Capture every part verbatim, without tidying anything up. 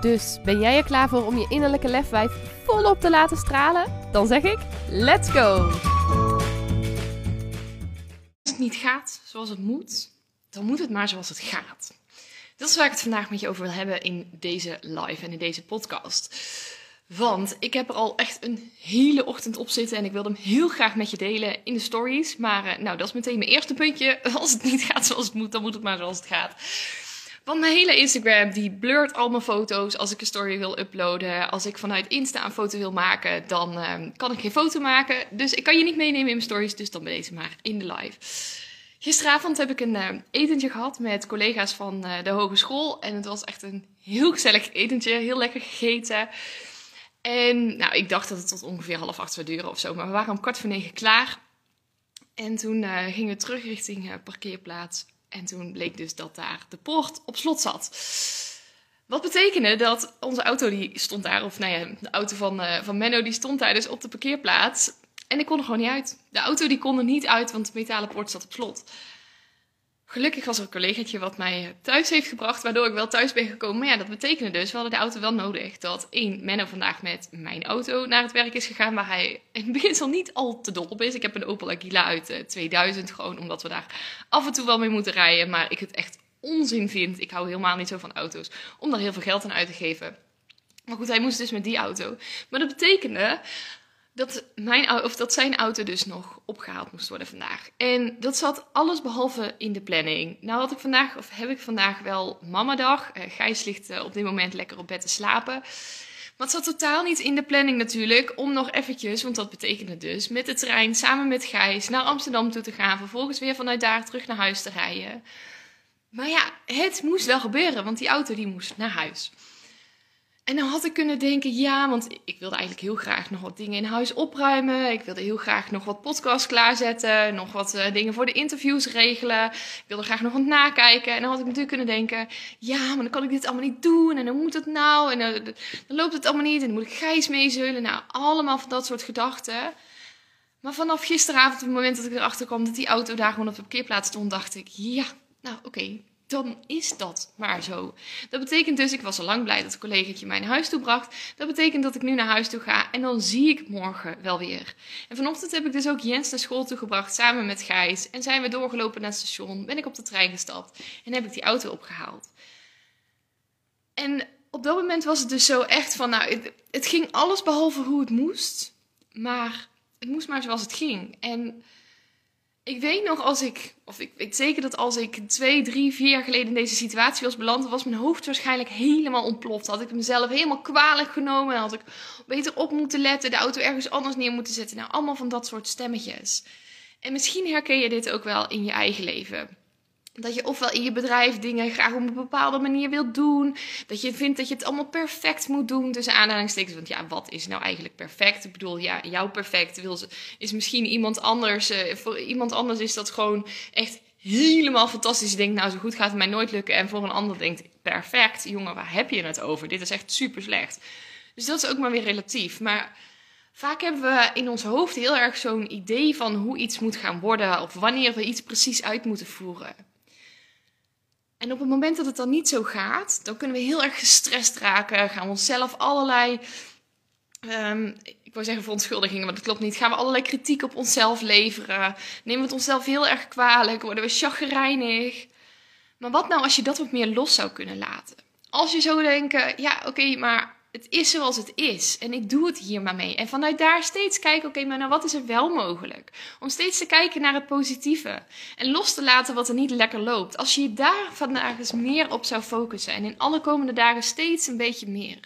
Dus ben jij er klaar voor om je innerlijke lefwijf volop te laten stralen? Dan zeg ik, let's go! Als het niet gaat zoals het moet, dan moet het maar zoals het gaat. Dat is waar ik het vandaag met je over wil hebben in deze live en in deze podcast. Want ik heb er al echt een hele ochtend op zitten en ik wilde hem heel graag met je delen in de stories. Maar nou, dat is meteen mijn eerste puntje. Als het niet gaat zoals het moet, dan moet het maar zoals het gaat. Want mijn hele Instagram, die blurt al mijn foto's als ik een story wil uploaden. Als ik vanuit Insta een foto wil maken, dan uh, kan ik geen foto maken. Dus ik kan je niet meenemen in mijn stories, dus dan ben deze maar in de live. Gisteravond heb ik een uh, etentje gehad met collega's van uh, de hogeschool. En het was echt een heel gezellig etentje, heel lekker gegeten. En nou, ik dacht dat het tot ongeveer half acht zou duren of zo, maar we waren om kwart voor negen klaar. En toen uh, gingen we terug richting uh, parkeerplaats. En toen bleek dus dat daar de poort op slot zat. Wat betekende dat onze auto die stond daar, of nou ja, de auto van, uh, van Menno die stond daar dus op de parkeerplaats. En ik kon er gewoon niet uit. De auto die kon er niet uit, want de metalen poort zat op slot. Gelukkig was er een collegaatje wat mij thuis heeft gebracht, waardoor ik wel thuis ben gekomen. Maar ja, dat betekende dus, we hadden de auto wel nodig. Dat één, Menno vandaag met mijn auto naar het werk is gegaan, waar hij in het beginsel niet al te dol op is. Ik heb een Opel Agila uit uh, tweeduizend, gewoon omdat we daar af en toe wel mee moeten rijden. Maar ik het echt onzin vind. Ik hou helemaal niet zo van auto's, om daar heel veel geld aan uit te geven. Maar goed, hij moest dus met die auto. Maar dat betekende dat mijn, of dat zijn auto dus nog opgehaald moest worden vandaag. En dat zat alles behalve in de planning. Nou had ik vandaag, of heb ik vandaag wel mamadag. Uh, Gijs ligt uh, op dit moment lekker op bed te slapen. Maar het zat totaal niet in de planning natuurlijk. Om nog eventjes, want dat betekende dus, met de trein samen met Gijs naar Amsterdam toe te gaan. Vervolgens weer vanuit daar terug naar huis te rijden. Maar ja, het moest wel gebeuren, want die auto die moest naar huis. En dan had ik kunnen denken, ja, want ik wilde eigenlijk heel graag nog wat dingen in huis opruimen. Ik wilde heel graag nog wat podcasts klaarzetten. Nog wat uh, dingen voor de interviews regelen. Ik wilde graag nog wat nakijken. En dan had ik natuurlijk kunnen denken, ja, maar dan kan ik dit allemaal niet doen. En dan moet het nou. En dan, dan loopt het allemaal niet. En dan moet ik Gijs meezeulen. Nou, allemaal van dat soort gedachten. Maar vanaf gisteravond, op het moment dat ik erachter kwam dat die auto daar gewoon op de parkeerplaats stond, dacht ik, ja, nou oké. Okay. Dan is dat maar zo. Dat betekent dus, ik was al lang blij dat een collegaatje mij naar huis toe bracht. Dat betekent dat ik nu naar huis toe ga en dan zie ik morgen wel weer. En vanochtend heb ik dus ook Jens naar school toe gebracht samen met Gijs. En zijn we doorgelopen naar het station, ben ik op de trein gestapt en heb ik die auto opgehaald. En op dat moment was het dus zo echt van, nou, het, het ging alles behalve hoe het moest. Maar het moest maar zoals het ging. En ik weet nog als ik, of ik weet zeker dat als ik twee, drie, vier jaar geleden in deze situatie was beland, was mijn hoofd waarschijnlijk helemaal ontploft. Had ik mezelf helemaal kwalijk genomen, had ik beter op moeten letten, de auto ergens anders neer moeten zetten. Nou, allemaal van dat soort stemmetjes. En misschien herken je dit ook wel in je eigen leven. Dat je ofwel in je bedrijf dingen graag op een bepaalde manier wilt doen. Dat je vindt dat je het allemaal perfect moet doen, tussen aanhalingstekens. Want ja, wat is nou eigenlijk perfect? Ik bedoel, ja, jouw perfect is misschien iemand anders. Voor iemand anders is dat gewoon echt helemaal fantastisch. Je denkt, nou zo goed gaat het mij nooit lukken. En voor een ander denkt, perfect, jongen, waar heb je het over? Dit is echt super slecht. Dus dat is ook maar weer relatief. Maar vaak hebben we in ons hoofd heel erg zo'n idee van hoe iets moet gaan worden. Of wanneer we iets precies uit moeten voeren. En op het moment dat het dan niet zo gaat, dan kunnen we heel erg gestrest raken. Gaan we onszelf allerlei, um, ik wou zeggen verontschuldigingen, maar dat klopt niet. Gaan we allerlei kritiek op onszelf leveren. Nemen we het onszelf heel erg kwalijk, worden we chagrijnig. Maar wat nou als je dat wat meer los zou kunnen laten? Als je zou denken, ja oké, okay, maar het is zoals het is. En ik doe het hier maar mee. En vanuit daar steeds kijken, oké, okay, maar nou wat is er wel mogelijk? Om steeds te kijken naar het positieve. En los te laten wat er niet lekker loopt. Als je je daar vandaag eens meer op zou focussen. En in alle komende dagen steeds een beetje meer.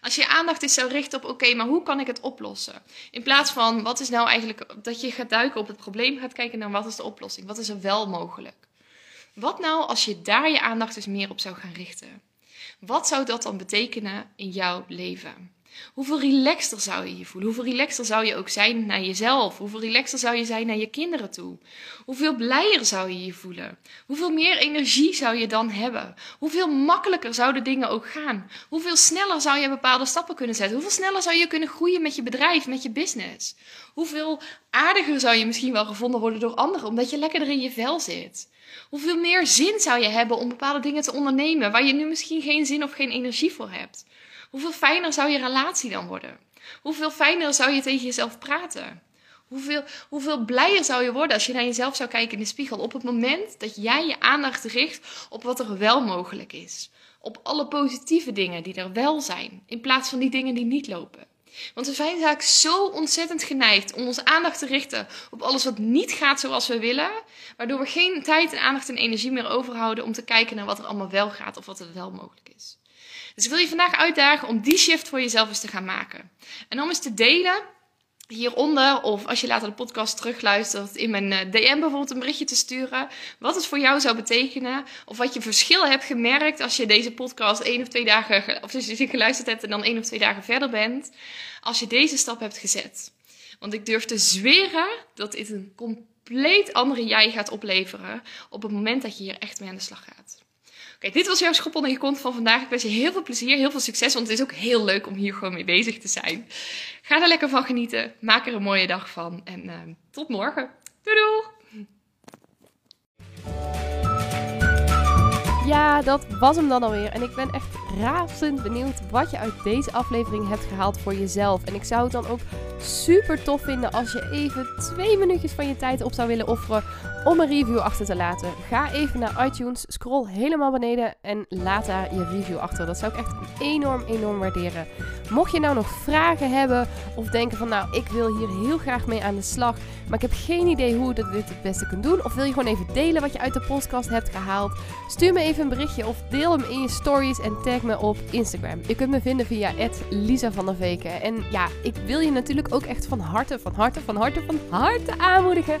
Als je je aandacht eens zou richten op, oké, okay, maar hoe kan ik het oplossen? In plaats van, wat is nou eigenlijk, dat je gaat duiken op het probleem. Gaat kijken naar wat is de oplossing? Wat is er wel mogelijk? Wat nou als je daar je aandacht eens meer op zou gaan richten? Wat zou dat dan betekenen in jouw leven? Hoeveel relaxter zou je je voelen? Hoeveel relaxter zou je ook zijn naar jezelf? Hoeveel relaxter zou je zijn naar je kinderen toe? Hoeveel blijer zou je je voelen? Hoeveel meer energie zou je dan hebben? Hoeveel makkelijker zouden dingen ook gaan? Hoeveel sneller zou je bepaalde stappen kunnen zetten? Hoeveel sneller zou je kunnen groeien met je bedrijf, met je business? Hoeveel aardiger zou je misschien wel gevonden worden door anderen, omdat je lekkerder in je vel zit? Hoeveel meer zin zou je hebben om bepaalde dingen te ondernemen, waar je nu misschien geen zin of geen energie voor hebt? Hoeveel fijner zou je relatie dan worden? Hoeveel fijner zou je tegen jezelf praten? Hoeveel, hoeveel blijer zou je worden als je naar jezelf zou kijken in de spiegel op het moment dat jij je aandacht richt op wat er wel mogelijk is? Op alle positieve dingen die er wel zijn, in plaats van die dingen die niet lopen. Want we zijn vaak zo ontzettend geneigd om onze aandacht te richten op alles wat niet gaat zoals we willen, waardoor we geen tijd en aandacht en energie meer overhouden om te kijken naar wat er allemaal wel gaat of wat er wel mogelijk is. Dus ik wil je vandaag uitdagen om die shift voor jezelf eens te gaan maken. En om eens te delen hieronder, of als je later de podcast terugluistert, in mijn D M bijvoorbeeld een berichtje te sturen, wat het voor jou zou betekenen, of wat je verschil hebt gemerkt als je deze podcast één of twee dagen, of als je ze geluisterd hebt en dan één of twee dagen verder bent, als je deze stap hebt gezet. Want ik durf te zweren dat dit een compleet andere jij gaat opleveren op het moment dat je hier echt mee aan de slag gaat. Oké, dit was jouw schop onder je kont van vandaag. Ik wens je heel veel plezier, heel veel succes, want het is ook heel leuk om hier gewoon mee bezig te zijn. Ga er lekker van genieten, maak er een mooie dag van en uh, tot morgen. Doei doei! Ja, dat was hem dan alweer. En ik ben echt razend benieuwd wat je uit deze aflevering hebt gehaald voor jezelf. En ik zou het dan ook super tof vinden als je even twee minuutjes van je tijd op zou willen offeren om een review achter te laten. Ga even naar iTunes, scroll helemaal beneden en laat daar je review achter. Dat zou ik echt enorm, enorm waarderen. Mocht je nou nog vragen hebben of denken van nou, ik wil hier heel graag mee aan de slag, maar ik heb geen idee hoe je dit het beste kunt doen, of wil je gewoon even delen wat je uit de podcast hebt gehaald, stuur me even een berichtje of deel hem in je stories en tag me op Instagram. Je kunt me vinden via at Lisa van der Veken. En ja, ik wil je natuurlijk ook echt van harte, van harte, van harte, van harte aanmoedigen